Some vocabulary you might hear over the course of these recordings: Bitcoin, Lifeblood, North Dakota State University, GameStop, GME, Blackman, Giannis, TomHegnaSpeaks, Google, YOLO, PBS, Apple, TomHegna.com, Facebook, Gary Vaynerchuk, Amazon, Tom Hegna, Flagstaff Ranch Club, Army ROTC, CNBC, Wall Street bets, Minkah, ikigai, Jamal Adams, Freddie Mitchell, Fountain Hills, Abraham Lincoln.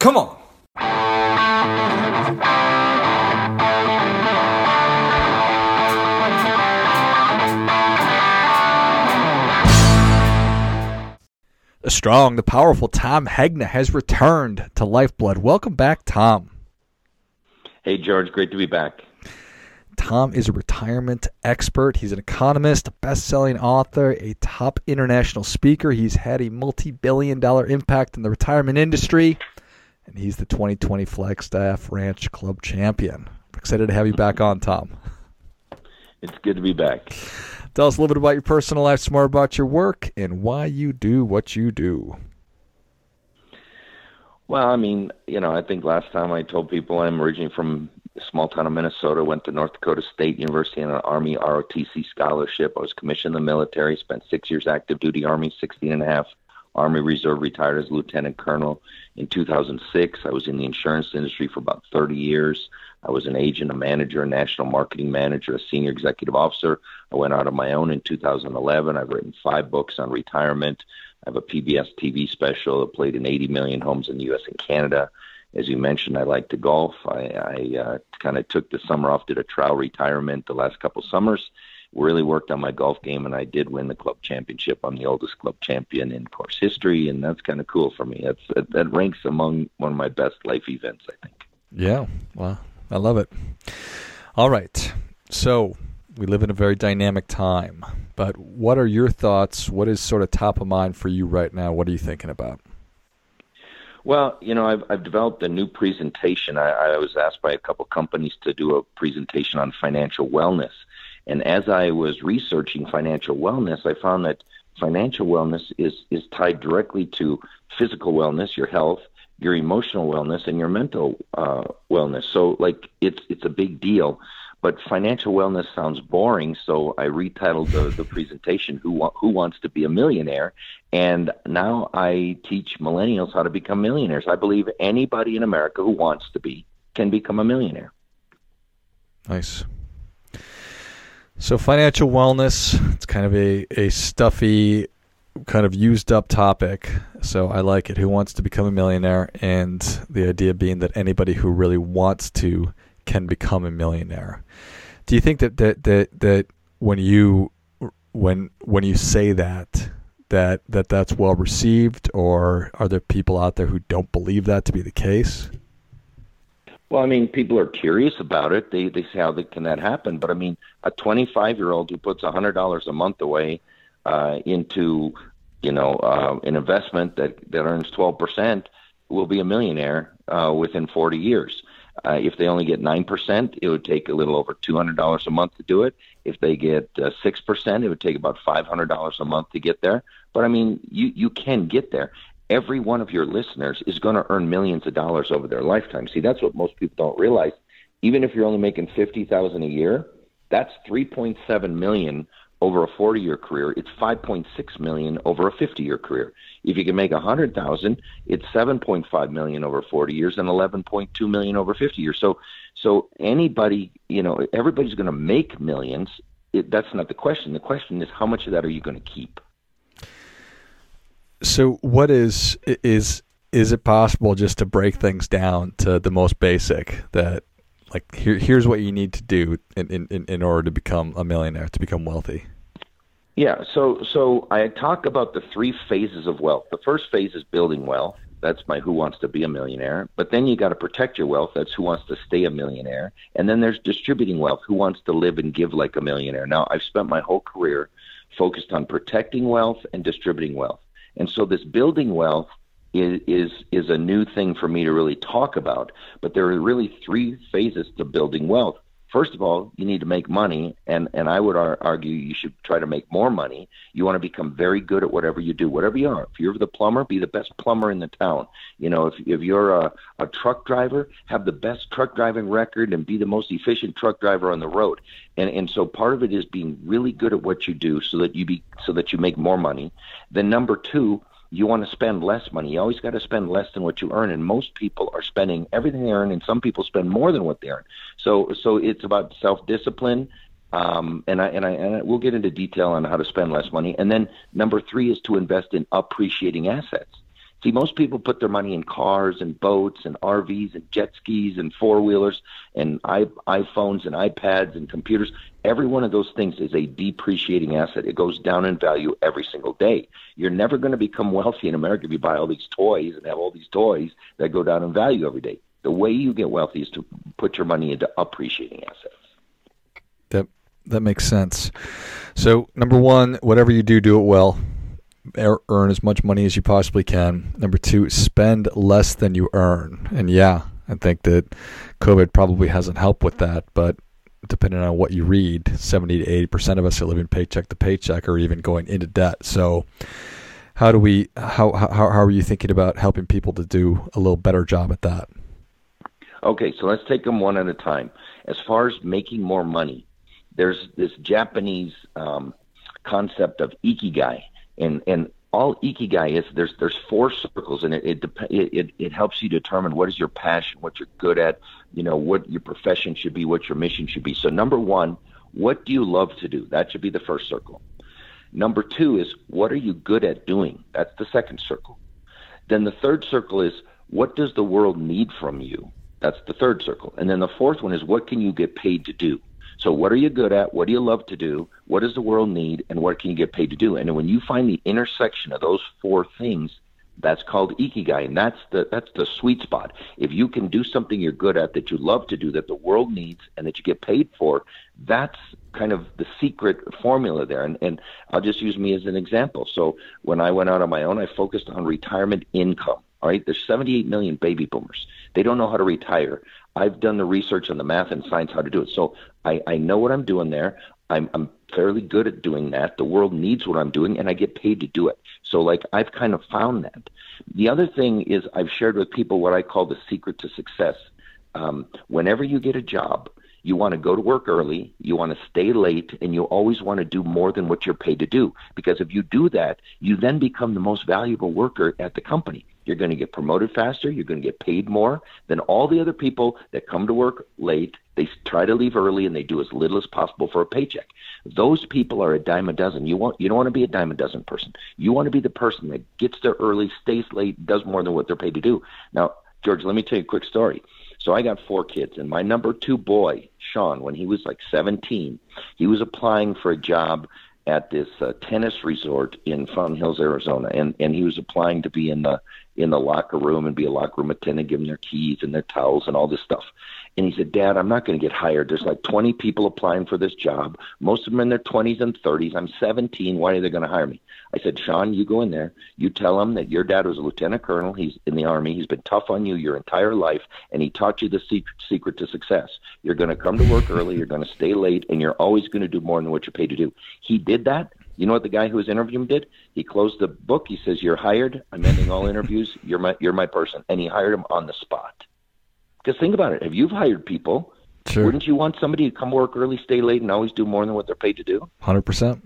Come on. The strong, the powerful Tom Hegna has returned to Lifeblood. Welcome back, Tom. Hey, George. Great to be back. Tom is a retirement expert. He's an economist, a best-selling author, a top international speaker. He's had a multi-billion-dollar impact in the retirement industry, and he's the 2020 Flagstaff Ranch Club champion. Excited to have you back on, Tom. It's good to be back. Tell us a little bit about your personal life, some more about your work, and why you do what you do. Well, I mean, I think last time I told people I'm originally from a small town of Minnesota, went to North Dakota State University on an Army ROTC scholarship. I was commissioned in the military, spent 6 years active duty Army, 16 and a half Army Reserve, retired as lieutenant colonel in 2006. I was in the insurance industry for about 30 years. I was an agent, a manager, a national marketing manager, a senior executive officer. I went out on my own in 2011. I've written 5 books on retirement. I have a PBS TV special that played in 80 million homes in the U.S. and Canada. As you mentioned, I like to golf. I kind of took the summer off, did a trial retirement the last couple summers, really worked on my golf game, and I did win the club championship. I'm the oldest club champion in course history, and that's kind of cool for me. That ranks among one of my best life events, I think. Yeah, wow. I love it. All right. So we live in a very dynamic time, but what are your thoughts? What is sort of top of mind for you right now? What are you thinking about? Well, I've developed a new presentation. I was asked by a couple companies to do a presentation on financial wellness. And as I was researching financial wellness, I found that financial wellness is tied directly to physical wellness, your health, your emotional wellness, and your mental wellness. So it's a big deal, but financial wellness sounds boring. So I retitled the presentation, Who Wants to Be a Millionaire? And now I teach millennials how to become millionaires. I believe anybody in America who wants to be can become a millionaire. Nice. So financial wellness, it's kind of a stuffy, kind of used up topic, so I like it. Who wants to become a millionaire? And the idea being that anybody who really wants to can become a millionaire. Do you think that when you say that that's well received, or are there people out there who don't believe that to be the case? Well, I mean, people are curious about it. They say, how can that happen? But I mean, a 25-year-old who puts $100 a month away into an investment that earns 12% will be a millionaire within 40 years. If they only get 9%, it would take a little over $200 a month to do it. If they get 6%, it would take about $500 a month to get there. But I mean, you can get there. Every one of your listeners is going to earn millions of dollars over their lifetime. See, that's what most people don't realize. Even if you're only making $50,000 a year, that's $3.7 million over a 40-year career. It's $5.6 million over a 50-year career. If you can make $100,000, it's $7.5 million over 40 years and $11.2 million over 50 years. So anybody, everybody's going to make millions. That's not the question. The question is, how much of that are you going to keep? So what is it possible just to break things down to the most basic, that like here's what you need to do in order to become a millionaire, to become wealthy? Yeah, so I talk about the three phases of wealth. The first phase is building wealth. That's my Who Wants to Be a Millionaire. But then you got to protect your wealth. That's Who Wants to Stay a Millionaire. And then there's distributing wealth. Who wants to live and give like a millionaire? Now, I've spent my whole career focused on protecting wealth and distributing wealth. And so this building wealth is a new thing for me to really talk about. But there are really three phases to building wealth. First of all, you need to make money, and I would argue you should try to make more money. You want to become very good at whatever you do, whatever you are. If you're the plumber, be the best plumber in the town. If you're a truck driver, have the best truck driving record and be the most efficient truck driver on the road. And so part of it is being really good at what you do so that you make more money. Then number two, you want to spend less money. You always got to spend less than what you earn, and most people are spending everything they earn, and some people spend more than what they earn. So it's about self-discipline, and we'll get into detail on how to spend less money. And then number three is to invest in appreciating assets. See, most people put their money in cars and boats and RVs and jet skis and four-wheelers and iPhones and iPads and computers. Every one of those things is a depreciating asset. It goes down in value every single day. You're never going to become wealthy in America if you buy all these toys and have all these toys that go down in value every day. The way you get wealthy is to put your money into appreciating assets. That makes sense. So, number one, whatever you do, do it well. Earn as much money as you possibly can. Number two, spend less than you earn. And yeah, I think that COVID probably hasn't helped with that, but depending on what you read, 70 to 80% of us are living paycheck to paycheck or even going into debt. So how do we, how are you thinking about helping people to do a little better job at that? Okay, so let's take them one at a time. As far as making more money, there's this Japanese concept of ikigai. And all ikigai is, there's four circles, and it helps you determine what is your passion, what you're good at, you know, what your profession should be, what your mission should be. So number one, what do you love to do? That should be the first circle. Number two is, what are you good at doing? That's the second circle. Then the third circle is, what does the world need from you? That's the third circle. And then the fourth one is, what can you get paid to do? So what are you good at? What do you love to do? What does the world need? And what can you get paid to do? And when you find the intersection of those four things, that's called ikigai, and that's the sweet spot. If you can do something you're good at, that you love to do, that the world needs, and that you get paid for, that's kind of the secret formula there. And I'll just use me as an example. So when I went out on my own, I focused on retirement income. All right, there's 78 million baby boomers. They don't know how to retire. I've done the research and the math and science how to do it. So I know what I'm doing there. I'm fairly good at doing that. The world needs what I'm doing, and I get paid to do it. So, like, I've kind of found that. The other thing is, I've shared with people what I call the secret to success. Whenever you get a job, you want to go to work early, you want to stay late, and you always want to do more than what you're paid to do. Because if you do that, you then become the most valuable worker at the company. You're going to get promoted faster. You're going to get paid more than all the other people that come to work late. They try to leave early, and they do as little as possible for a paycheck. Those people are a dime a dozen. You don't want to be a dime a dozen person. You want to be the person that gets there early, stays late, does more than what they're paid to do. Now, George, let me tell you a quick story. So I got four kids, and my number two boy, Sean, when he was like 17, he was applying for a job at this tennis resort in Fountain Hills, Arizona, and he was applying to be in the locker room and be a locker room attendant, give them their keys and their towels and all this stuff. And he said, "Dad, I'm not going to get hired. There's like 20 people applying for this job. Most of them are in their 20s and 30s. I'm 17. Why are they going to hire me?" I said, "Sean, you go in there. You tell them that your dad was a lieutenant colonel. He's in the Army. He's been tough on you your entire life, and he taught you the secret to success. You're going to come to work early. You're going to stay late, and you're always going to do more than what you're paid to do." He did that. You know what the guy who was interviewing him did? He closed the book. He says, "You're hired. I'm ending all interviews. You're my person." And he hired him on the spot. Because think about it. If you've hired people, sure, wouldn't you want somebody to come work early, stay late, and always do more than what they're paid to do? 100%.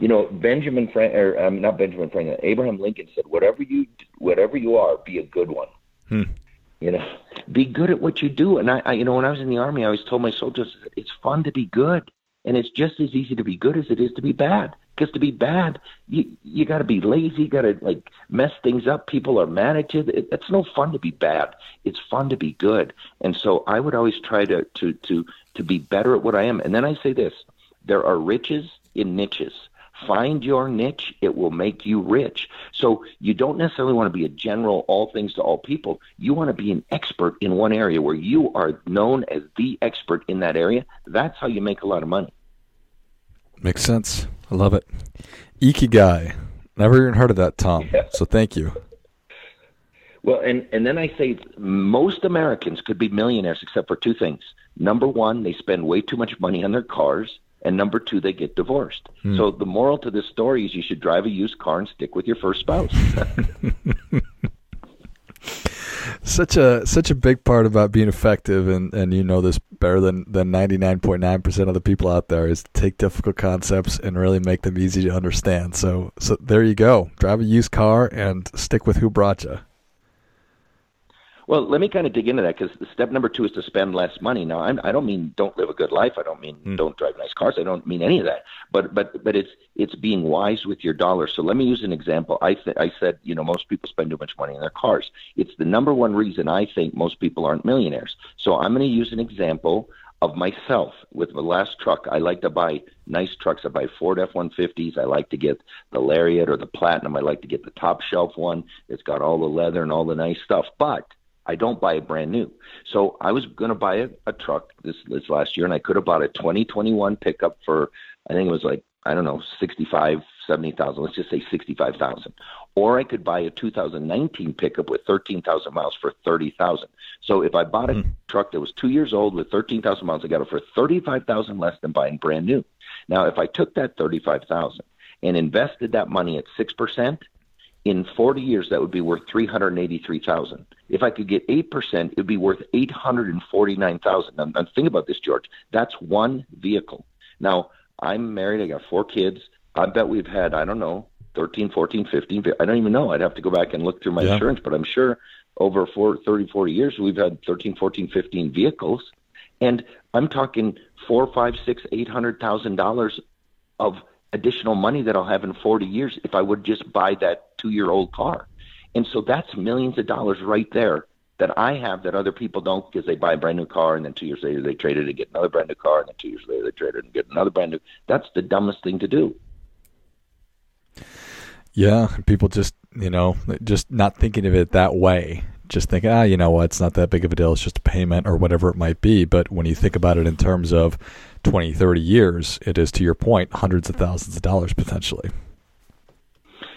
You know, Abraham Lincoln said, "Whatever you are, be a good one." You know, be good at what you do. And I, you know, when I was in the Army, I always told my soldiers, it's fun to be good, and it's just as easy to be good as it is to be bad. Because to be bad, you got to be lazy, you got to like mess things up. People are mad at you. It's no fun to be bad. It's fun to be good. And so I would always try to be better at what I am. And then I say this: there are riches in niches. Find your niche. It will make you rich. So you don't necessarily want to be a general, all things to all people. You want to be an expert in one area where you are known as the expert in that area. That's how you make a lot of money. Makes sense. I love it. Ikigai. Never even heard of that, Tom. Yeah. So thank you. Well, and then I say most Americans could be millionaires except for two things. Number one, they spend way too much money on their cars. And number two, they get divorced. So the moral to this story is you should drive a used car and stick with your first spouse. Such a big part about being effective, and you know this better than 99.9% of the people out there, is to take difficult concepts and really make them easy to understand. So there you go. Drive a used car and stick with who brought you. Well, let me kind of dig into that, because step number two is to spend less money. Now, I don't mean don't live a good life. I don't mean don't drive nice cars. I don't mean any of that. But it's being wise with your dollar. So let me use an example. I said, you know, most people spend too much money on their cars. It's the number one reason I think most people aren't millionaires. So I'm going to use an example of myself with the last truck. I like to buy nice trucks. I buy Ford F-150s. I like to get the Lariat or the Platinum. I like to get the top shelf one. It's got all the leather and all the nice stuff. But I don't buy it brand new. So I was going to buy a truck this last year, and I could have bought a 2021 pickup for, I think it was like, I don't know, $65,000, $70,000. Let's just say $65,000. Or I could buy a 2019 pickup with 13,000 miles for $30,000. So if I bought a truck that was 2 years old with 13,000 miles, I got it for $35,000 less than buying brand new. Now, if I took that $35,000 and invested that money at 6%, in 40 years, that would be worth $383,000. If I could get 8%, it would be worth $849,000. Now, think about this, George. That's one vehicle. Now, I'm married. I got four kids. I bet we've had, I don't know, 13, 14, 15. I don't even know. I'd have to go back and look through my insurance, but I'm sure over 30, 40 years, we've had 13, 14, 15 vehicles. And I'm talking $400,000, $500,000, $600,000, $800,000 of additional money that I'll have in 40 years if I would just buy that two-year-old car. And so that's millions of dollars right there that I have that other people don't, because they buy a brand new car and then 2 years later they trade it and get another brand new car, and then 2 years later they trade it and get another brand new. That's the dumbest thing to do. Yeah, people just, you know, just not thinking of it that way. Just think, you know what, it's not that big of a deal. It's just a payment or whatever it might be. But when you think about it in terms of 20, 30 years, it is, to your point, hundreds of thousands of dollars potentially.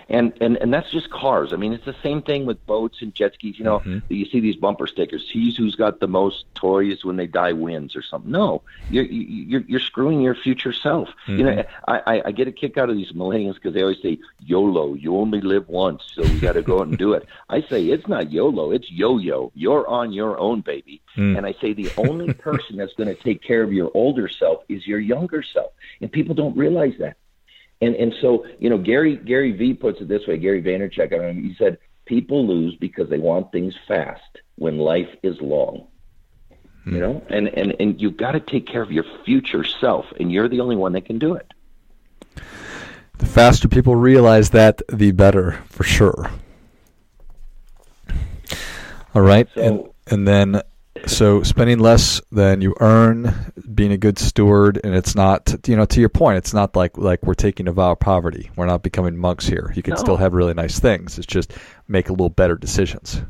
And that's just cars. I mean, it's the same thing with boats and jet skis. You know, you see these bumper stickers. He's who's got the most toys when they die wins or something. No, you're screwing your future self. You know, I get a kick out of these millennials because they always say YOLO. You only live once, so you got to go out and do it. I say it's not YOLO. It's yo-yo. You're on your own, baby. And I say the only person that's going to take care of your older self is your younger self, and people don't realize that. And so, you know, Gary V puts it this way, Gary Vaynerchuk, I mean, he said, people lose because they want things fast when life is long, you know, and you've got to take care of your future self, and you're the only one that can do it. The faster people realize that, the better, for sure. All right. So, and then, so spending less than you earn, being a good steward, and it's not, you know, to your point, it's not like we're taking a vow of poverty. We're not becoming monks here. You can still have really nice things. It's just make a little better decisions.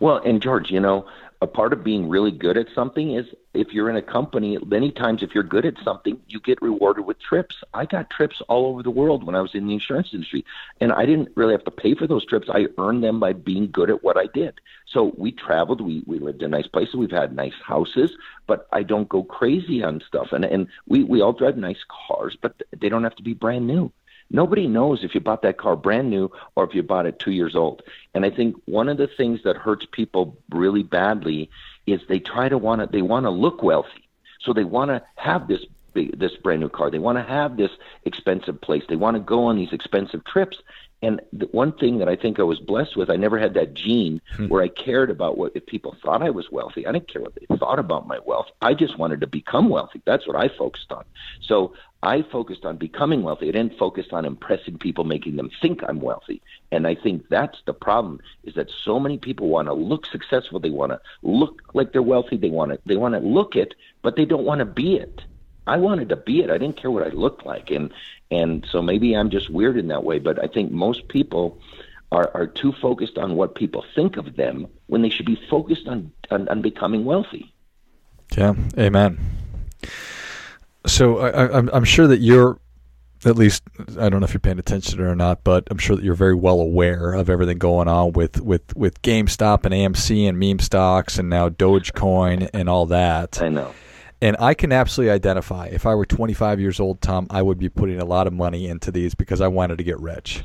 Well, and George, you know, a part of being really good at something is if you're in a company, many times if you're good at something, you get rewarded with trips. I got trips all over the world when I was in the insurance industry, and I didn't really have to pay for those trips. I earned them by being good at what I did. So we traveled, we lived in nice places, we've had nice houses, but I don't go crazy on stuff. And we all drive nice cars, but they don't have to be brand new. Nobody knows if you bought that car brand new or if you bought it 2 years old. And I think one of the things that hurts people really badly is they want to look wealthy. So they want to have this brand new car. They want to have this expensive place. They want to go on these expensive trips. And the one thing that I think I was blessed with, I never had that gene where I cared about if people thought I was wealthy. I didn't care what they thought about my wealth. I just wanted to become wealthy. That's what I focused on. So I focused on becoming wealthy. I didn't focus on impressing people, making them think I'm wealthy. And I think that's the problem, is that so many people want to look successful. They want to look like they're wealthy. They want to look it, but they don't want to be it. I wanted to be it. I didn't care what I looked like. And so maybe I'm just weird in that way, but I think most people are too focused on what people think of them when they should be focused on becoming wealthy. Yeah. Amen. So I'm sure that you're, at least, I don't know if you're paying attention or not, but I'm sure that you're very well aware of everything going on with GameStop and AMC and meme stocks and now Dogecoin and all that. I know. And I can absolutely identify. If I were 25 years old, Tom, I would be putting a lot of money into these because I wanted to get rich.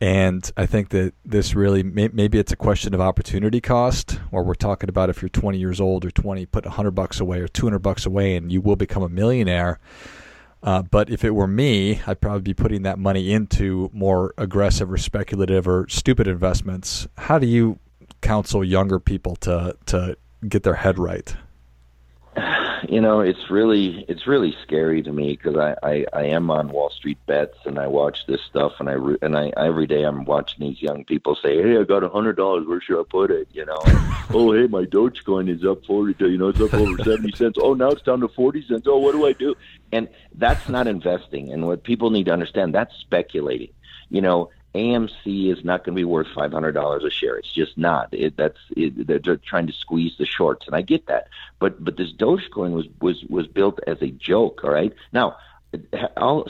And I think that this really, maybe it's a question of opportunity cost, or we're talking about if you're 20 years old or 20, put $100 away or $200 away and you will become a millionaire. But if it were me, I'd probably be putting that money into more aggressive or speculative or stupid investments. How do you counsel younger people to get their head right? You know, it's really scary to me, because I am on Wall Street Bets, and I watch this stuff, and I every day I'm watching these young people say, "Hey, I got $100. Where should I put it?" You know, "Oh, hey, my Dogecoin is up 40. You know, it's up over 70 cents. Oh, now it's down to 40 cents. Oh, what do I do?" And that's not investing. And what people need to understand, that's speculating. You know, AMC is not going to be worth $500 a share. It's just not. They're trying to squeeze the shorts, and I get that. But this Dogecoin was built as a joke. All right. Now,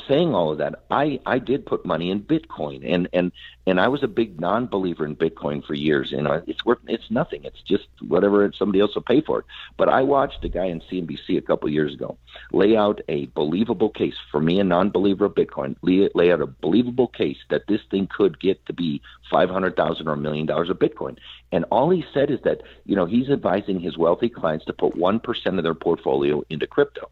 saying all of that, I did put money in Bitcoin, and I was a big non-believer in Bitcoin for years. You know, it's nothing. It's just whatever, somebody else will pay for it. But I watched a guy on CNBC a couple years ago lay out a believable case for me, a non-believer of Bitcoin, lay out a believable case that this thing could get to be $500,000 or $1 million of Bitcoin. And all he said is that, you know, he's advising his wealthy clients to put 1% of their portfolio into crypto.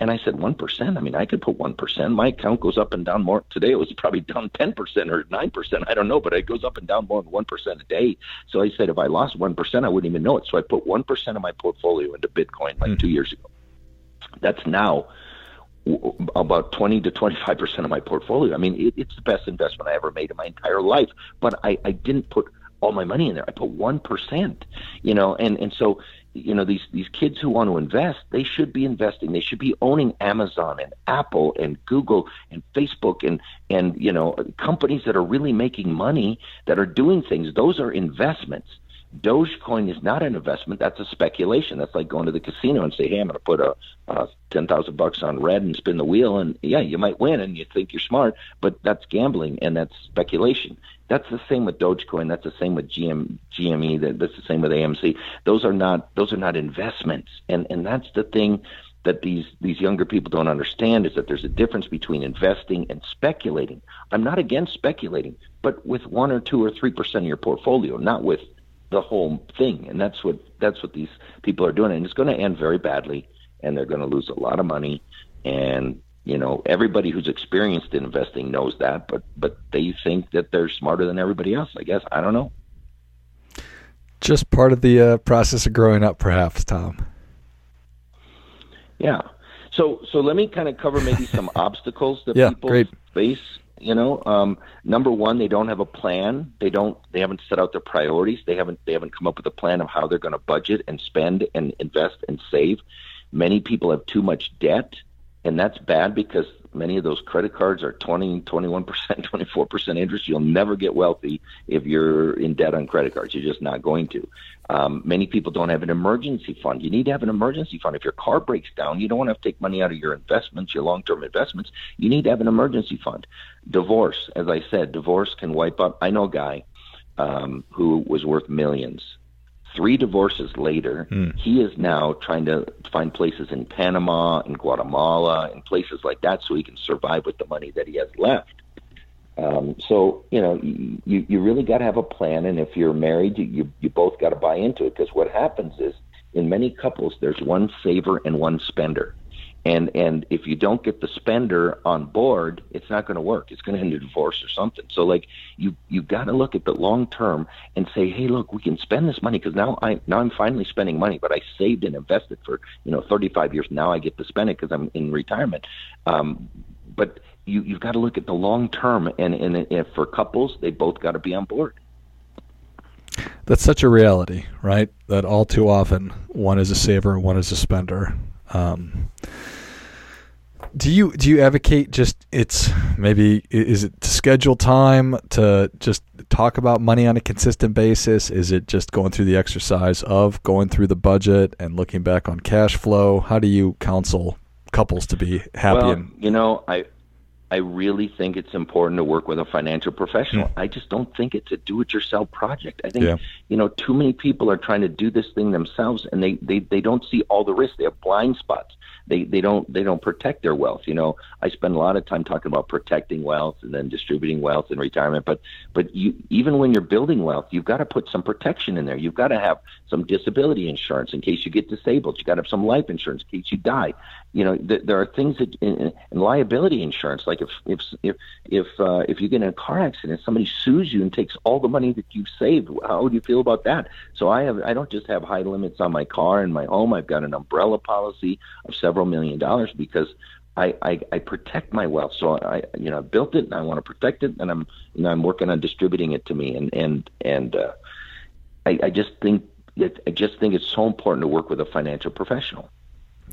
And I said, 1%? I mean, I could put 1%. My account goes up and down more. Today it was probably down 10% or 9%. I don't know, but it goes up and down more than 1% a day. So I said, if I lost 1%, I wouldn't even know it. So I put 1% of my portfolio into Bitcoin like 2 years ago. That's now about 20 to 25% of my portfolio. I mean, it's the best investment I ever made in my entire life. But I didn't put all my money in there. I put 1%, you know, and so, you know, these kids who want to invest, they should be investing. They should be owning Amazon and Apple and Google and Facebook and you know, companies that are really making money, that are doing things. Those are investments. Dogecoin is not an investment. That's a speculation. That's like going to the casino and say, "Hey, I'm going to put $10,000 on red and spin the wheel," and yeah, you might win and you think you're smart, but that's gambling and that's speculation. That's the same with Dogecoin. That's the same with GME. That's the same with AMC. Those are not investments. And that's the thing that these younger people don't understand, is that there's a difference between investing and speculating. I'm not against speculating, but with 1 or 2 or 3% of your portfolio, not with the whole thing. And that's what these people are doing. And it's going to end very badly, and they're going to lose a lot of money. And you know, everybody who's experienced in investing knows that, but they think that they're smarter than everybody else, I guess. I don't know. Just part of the process of growing up, perhaps, Tom. Yeah. So let me kind of cover maybe some obstacles that people face. You know, number one, they don't have a plan. They haven't set out their priorities. They haven't come up with a plan of how they're going to budget and spend and invest and save. Many people have too much debt. And that's bad, because many of those credit cards are 20, 21%, 24% interest. You'll never get wealthy if you're in debt on credit cards. You're just not going to. Many people don't have an emergency fund. You need to have an emergency fund. If your car breaks down, you don't want to have to take money out of your investments, your long-term investments. You need to have an emergency fund. Divorce, as I said, divorce can wipe up. I know a guy who was worth millions. 3 divorces later, he is now trying to find places in Panama and Guatemala and places like that so he can survive with the money that he has left. So, you know, you really got to have a plan. And if you're married, you both got to buy into it, because what happens is, in many couples, there's one saver and one spender. And if you don't get the spender on board, it's not going to work. It's going to end in divorce or something. So, like, you got to look at the long term and say, "Hey, look, we can spend this money, because now I'm finally spending money, but I saved and invested for, you know, 35 years. Now I get to spend it because I'm in retirement." But you've got to look at the long term, and for couples, they both got to be on board. That's such a reality, right? That all too often, one is a saver, one is a spender. Do you advocate just is it to schedule time to just talk about money on a consistent basis? Is it just going through the exercise of going through the budget and looking back on cash flow? How do you counsel couples to be happy? Well, you know, I really think it's important to work with a financial professional. I just don't think it's a do-it-yourself project. I think, you know, too many people are trying to do this thing themselves, and they don't see all the risks. They have blind spots. They don't protect their wealth. You know, I spend a lot of time talking about protecting wealth and then distributing wealth in retirement. But you, even when you're building wealth, you've got to put some protection in there. You've got to have some disability insurance in case you get disabled. You've got to have some life insurance in case you die. You know, there are things that, and liability insurance, like Like if you get in a car accident, somebody sues you and takes all the money that you've saved. How do you feel about that? So I don't just have high limits on my car and my home. I've got an umbrella policy of several $1,000,000 because I protect my wealth. So I built it and I want to protect it, and I'm working on distributing it to me. And I just think it's so important to work with a financial professional.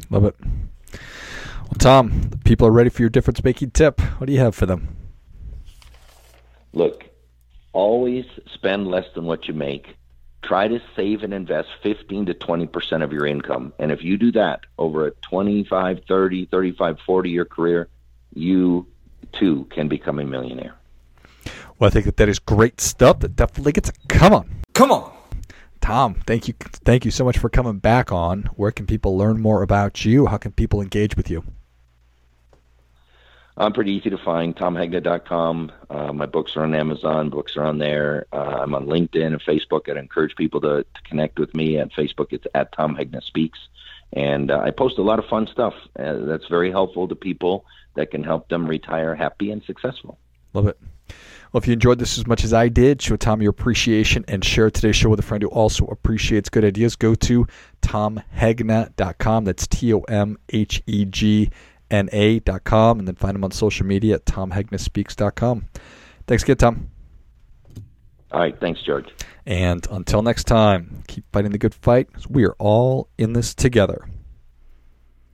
Love it. Well, Tom, the people are ready for your difference-making tip. What do you have for them? Look, always spend less than what you make. Try to save and invest 15 to 20% of your income. And if you do that over a 25, 30, 35, 40-year career, you, too, can become a millionaire. Well, I think that is great stuff. That definitely gets a come on. Tom, thank you so much for coming back on. Where can people learn more about you? How can people engage with you? I'm pretty easy to find, TomHegna.com. My books are on Amazon. Books are on there. I'm on LinkedIn and Facebook. I'd encourage people to connect with me. At Facebook, it's at TomHegnaSpeaks. And I post a lot of fun stuff that's very helpful to people that can help them retire happy and successful. Love it. Well, if you enjoyed this as much as I did, show Tom your appreciation and share today's show with a friend who also appreciates good ideas. Go to TomHegna.com. That's TomHegna.com. And then find him on social media at TomHegnaSpeaks.com. Thanks again, Tom. All right. Thanks, George. And until next time, keep fighting the good fight, 'cause we are all in this together.